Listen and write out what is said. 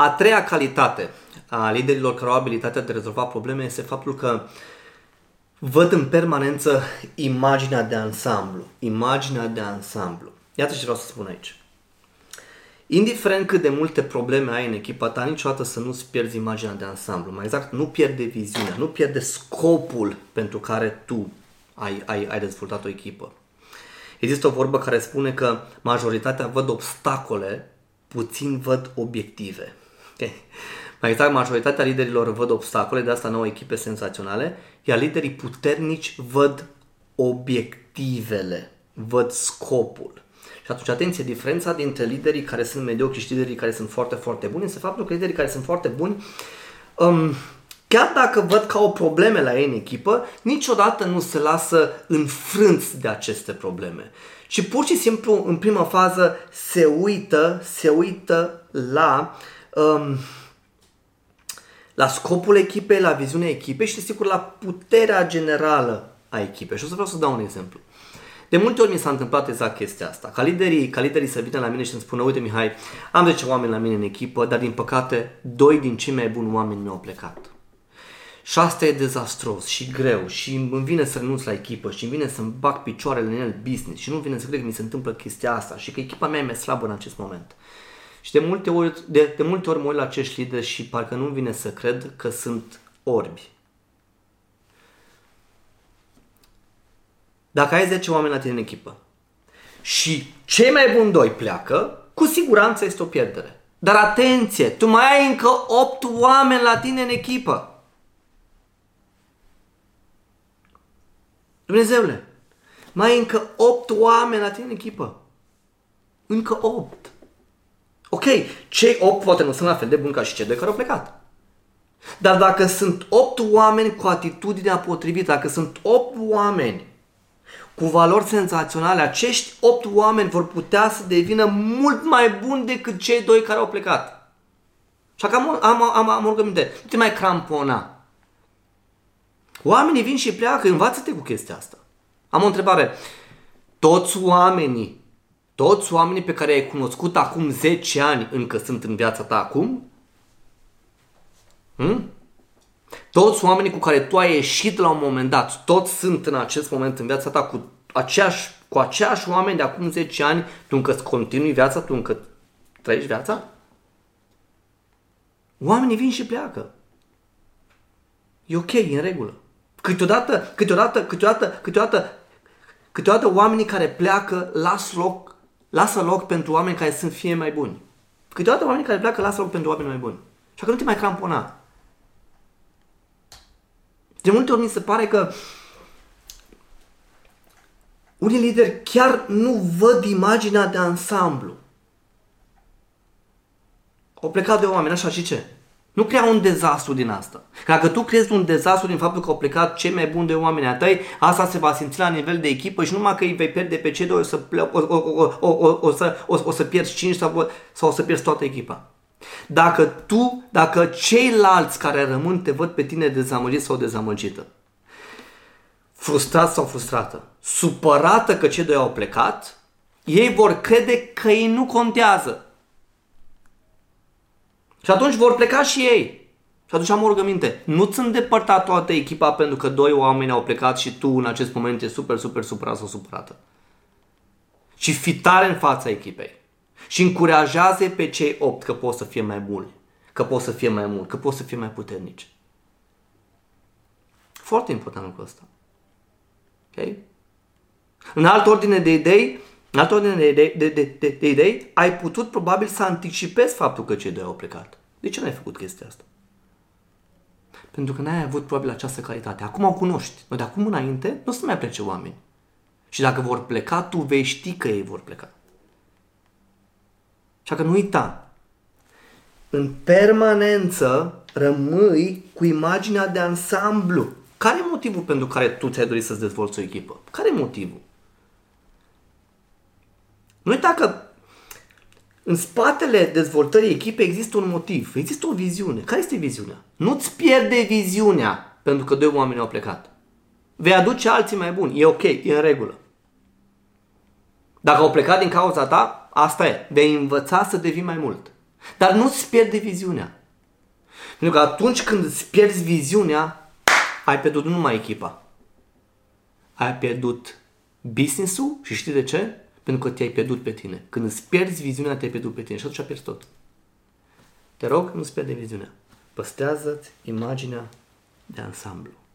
A treia calitate a liderilor care au abilitatea de a rezolva probleme este faptul că văd în permanență imaginea de ansamblu. Imaginea de ansamblu. Iată ce vreau să spun aici. Indiferent cât de multe probleme ai în echipa ta, niciodată să nu-ți pierzi imaginea de ansamblu. Mai exact, nu pierde viziunea, nu pierde scopul pentru care tu ai dezvoltat o echipă. Există o vorbă care spune că majoritatea văd obstacole, puțin văd obiective. Okay. Mai exact, majoritatea liderilor văd obstacole, de asta nouă echipe senzaționale, iar liderii puternici văd obiectivele, văd scopul. Și atunci, atenție, diferența dintre liderii care sunt mediocri și liderii care sunt foarte, foarte buni este faptul că liderii care sunt foarte buni, chiar dacă văd că au probleme la ei în echipă, niciodată nu se lasă înfrânți de aceste probleme. Și pur și simplu, în prima fază, se uită la scopul echipei, la viziunea echipei și, sigur, la puterea generală a echipei. Și o să vreau să dau un exemplu. De multe ori mi s-a întâmplat exact chestia asta. Ca liderii să vină la mine și să-mi spună: uite, Mihai, am 10 oameni la mine în echipă, dar din păcate 2 din cei mai buni oameni mi-au plecat. Și asta e dezastros și greu și îmi vine să renunț la echipă și îmi vine să-mi bag picioarele în el business și nu vine să cred că mi se întâmplă chestia asta și că echipa mea e mai slabă în acest moment. Și de multe ori mă uit la acești lideri și parcă nu-mi vine să cred că sunt orbi. Dacă ai 10 oameni la tine în echipă și cei mai buni 2 pleacă, cu siguranță este o pierdere. Dar atenție, tu mai ai încă 8 oameni la tine în echipă. Dumnezeule, mai ai încă 8 oameni la tine în echipă. Încă 8. Ok, cei 8 poate nu sunt la fel de buni ca și cei 2 care au plecat. Dar dacă sunt 8 oameni cu atitudinea potrivită, dacă sunt 8 oameni cu valori senzaționale, acești 8 oameni vor putea să devină mult mai buni decât cei 2 care au plecat. Și că am o rugăminte, nu te mai crampona. Oamenii vin și pleacă, învață-te cu chestia asta. Am o întrebare. Toți oamenii pe care i-ai cunoscut acum 10 ani încă sunt în viața ta acum? Toți oamenii cu care tu ai ieșit la un moment dat, toți sunt în acest moment în viața ta cu aceiași oameni de acum 10 ani, tu încă continui viața, tu încă trăiești viața? Oamenii vin și pleacă. E ok, e în regulă. Câteodată oamenii care pleacă lasă loc pentru oameni care sunt fie mai buni. Câteodată oamenii care pleacă lasă loc pentru oameni mai buni. Și că nu te mai crampona. De multe ori mi se pare că unii lideri chiar nu văd imaginea de ansamblu. Au plecat de oameni, așa și ce? Nu crea un dezastru din asta. Dacă tu crezi un dezastru din faptul că au plecat cei mai buni de oameni ai tăi, asta se va simți la nivel de echipă și numai că îi vei pierde pe cei doi o să pierzi 5 sau o să pierzi toată echipa. Dacă ceilalți care rămân te văd pe tine dezamăgit sau dezamăgită, frustrat sau frustrată, supărată că cei doi au plecat, ei vor crede că ei nu contează. Și atunci vor pleca și ei. Și atunci am o rugăminte. Nu-ți îndepărta toată echipa pentru că 2 oameni au plecat și tu în acest moment e super supărat sau supărată. Și fii tare în fața echipei. Și încurajează pe cei 8 că pot să fie mai buni, că pot să fie mai mult, că pot să fie mai puternici. Foarte important lucrul ăsta. Ok? În altă ordine de idei, ai putut probabil să anticipezi faptul că cei 2 au plecat. De ce n-ai făcut chestia asta? Pentru că n-ai avut probabil această calitate. Acum o cunoști. De acum înainte nu o să mai plece oameni. Și dacă vor pleca, tu vei ști că ei vor pleca. Așa că nu uita. În permanență rămâi cu imaginea de ansamblu. Care e motivul pentru care tu ți-ai dorit să-ți dezvolți o echipă? Care e motivul? Nu uita că în spatele dezvoltării echipei există un motiv, există o viziune. Care este viziunea? Nu-ți pierde viziunea pentru că 2 oameni au plecat. Vei aduce alții mai buni. E ok, e în regulă. Dacă au plecat din cauza ta, asta e. Vei învăța să devii mai mult. Dar nu-ți pierde viziunea. Pentru că atunci când îți pierzi viziunea, ai pierdut nu numai echipa. Ai pierdut business-ul și știi de ce? Pentru că te-ai pierdut pe tine. Când îți pierzi viziunea, te-ai pierdut pe tine și atunci ai pierzi tot. Te rog, nu-ți pierde viziunea. Păstrează-ți imaginea de ansamblu.